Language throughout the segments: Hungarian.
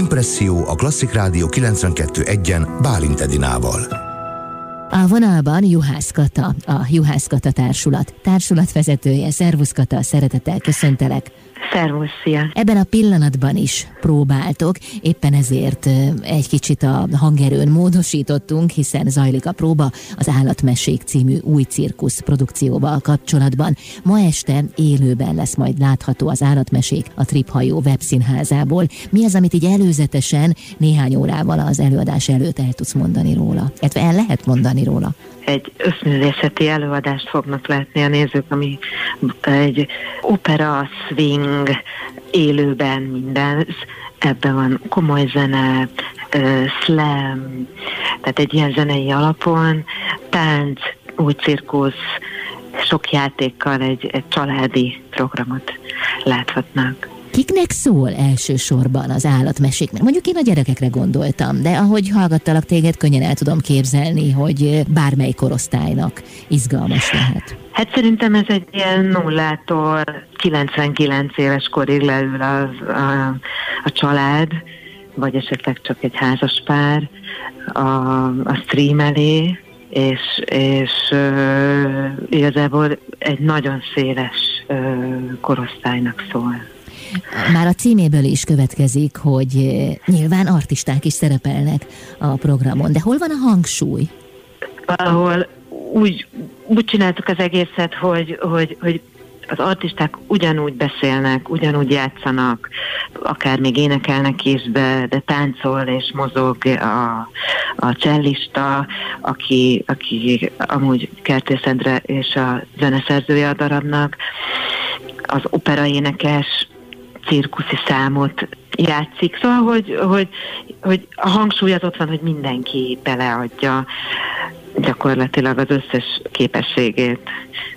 Impresszió a Klasszik Rádió 92.1-en Bálint Edinával. A vonalban Juhász Kata, a Juhász Kata társulatvezetője. Szervusz Kata, szeretettel köszöntelek. Szervusz, szia. Ebben a pillanatban is próbáltok, éppen ezért egy kicsit a hangerőn módosítottunk, hiszen zajlik a próba az Állatmesék című új cirkusz produkcióval kapcsolatban. Ma este élőben lesz majd látható az Állatmesék a Tripphajó webszínházából. Mi az, amit így előzetesen néhány órával az előadás előtt el tudsz mondani róla? Illetve el lehet mondani róla? Egy összművészeti előadást fognak látni a nézők, ami egy opera, swing, élőben minden. Ebben van komoly zene, slam, tehát egy ilyen zenei alapon, tánc, új cirkusz, sok játékkal egy családi programot láthatnak. Kiknek szól elsősorban az Állatmesék? Mert mondjuk én a gyerekekre gondoltam, de ahogy hallgattalak téged, könnyen el tudom képzelni, hogy bármely korosztálynak izgalmas lehet. Hát szerintem ez egy ilyen 0-tól 99 éves korig leül a család, vagy esetleg csak egy házas pár a stream elé, és igazából egy nagyon széles korosztálynak szól. Már a címéből is következik, hogy nyilván artisták is szerepelnek a programon, de hol van a hangsúly? Valahol úgy csináltuk az egészet, hogy az artisták ugyanúgy beszélnek, ugyanúgy játszanak, akár még énekelnek is, de táncol és mozog a csellista, aki amúgy Kertész Endre és a zeneszerzője a darabnak, az operaénekes cirkuszi számot játszik, szóval, hogy a hangsúly az ott van, hogy mindenki beleadja gyakorlatilag az összes képességét.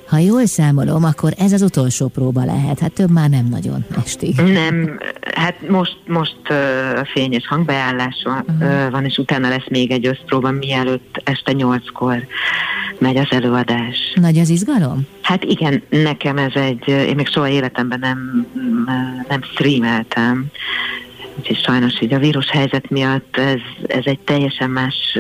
Ha jól számolom, akkor ez az utolsó próba lehet, hát több már nem nagyon estig. Nem, hát most fény és hangbeállás van, és utána lesz még egy összpróba, mielőtt este 8-kor megy az előadás. Nagy az izgalom? Hát igen, nekem én még soha életemben nem streameltem, úgyhogy sajnos így a vírushelyzet miatt ez egy teljesen más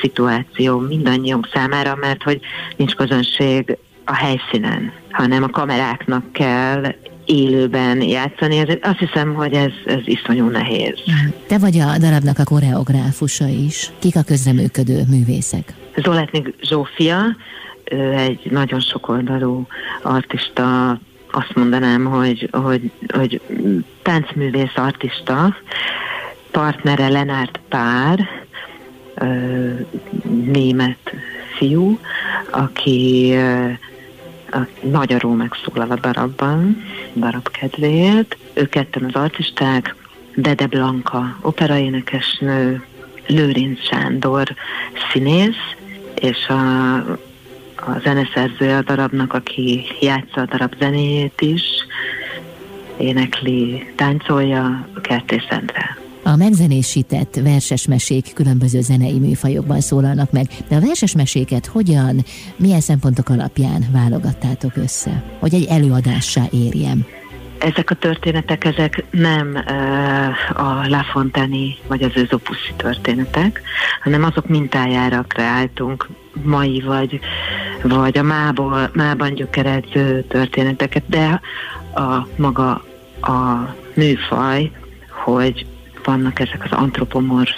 szituáció mindannyiunk számára, mert hogy nincs közönség a helyszínen, hanem a kameráknak kell élőben játszani, ezért azt hiszem, hogy ez iszonyú nehéz. Te vagy a darabnak a koreográfusa is. Kik a közreműködő művészek? Zoletnik Zsófia, ő egy nagyon sokoldalú artista, azt mondanám, hogy táncművész artista, partnere Lenárt Pár, német fiú, aki magyarul megszólal a darab kedvéért. Ők ketten az artisták, Dede Blanka operaénekesnő, Lőrinc Sándor színész, és a zeneszerzője a darabnak, aki játsza a darab zenéjét is, énekli, táncolja, Kertész Endre. A megzenésített verses mesék különböző zenei műfajokban szólalnak meg, de a verses meséket milyen szempontok alapján válogattátok össze, hogy egy előadássá érjem? Ezek a történetek, ezek nem a La Fontaine vagy az Özopuszi történetek, hanem azok mintájára kreáltunk mai vagy a mában gyökeredző történeteket, de maga a műfaj, hogy vannak ezek az antropomorf,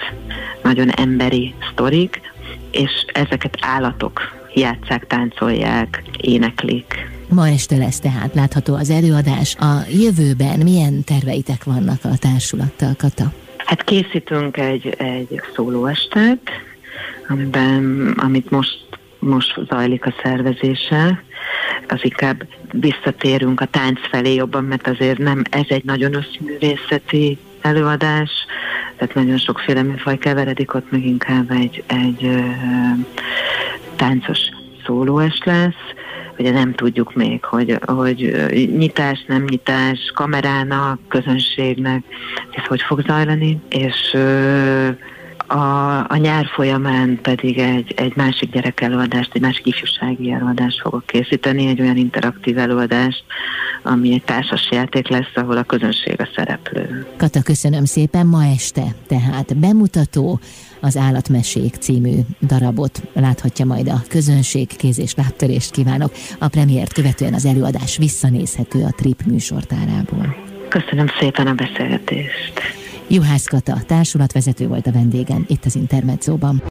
nagyon emberi sztorik, és ezeket állatok játsszák, táncolják, éneklik. Ma este lesz tehát látható az előadás. A jövőben milyen terveitek vannak a társulattal, Kata? Hát készítünk egy szólóestet, amit most zajlik a szervezése. Az inkább visszatérünk a tánc felé jobban, mert azért nem ez egy nagyon összművészeti előadás, tehát nagyon sokféle műfaj keveredik, ott meg inkább egy táncos szólóest lesz. Ugye nem tudjuk még, hogy nyitás, nem nyitás, kamerának, közönségnek, ez hogy fog zajlani, és a nyár folyamán pedig egy másik gyerekelőadást, egy másik ifjúsági előadást fogok készíteni, egy olyan interaktív előadást, ami egy társasjáték lesz, ahol a közönség a szereplő. Kata, köszönöm szépen. Ma este tehát bemutató, az Állatmesék című darabot láthatja majd a közönség, kéz- és lábtörést kívánok. A premiért követően az előadás visszanézhető a Trip műsortárából. Köszönöm szépen a beszélgetést. Juhász Kata, társulatvezető volt a vendégem itt az Intermezzóban.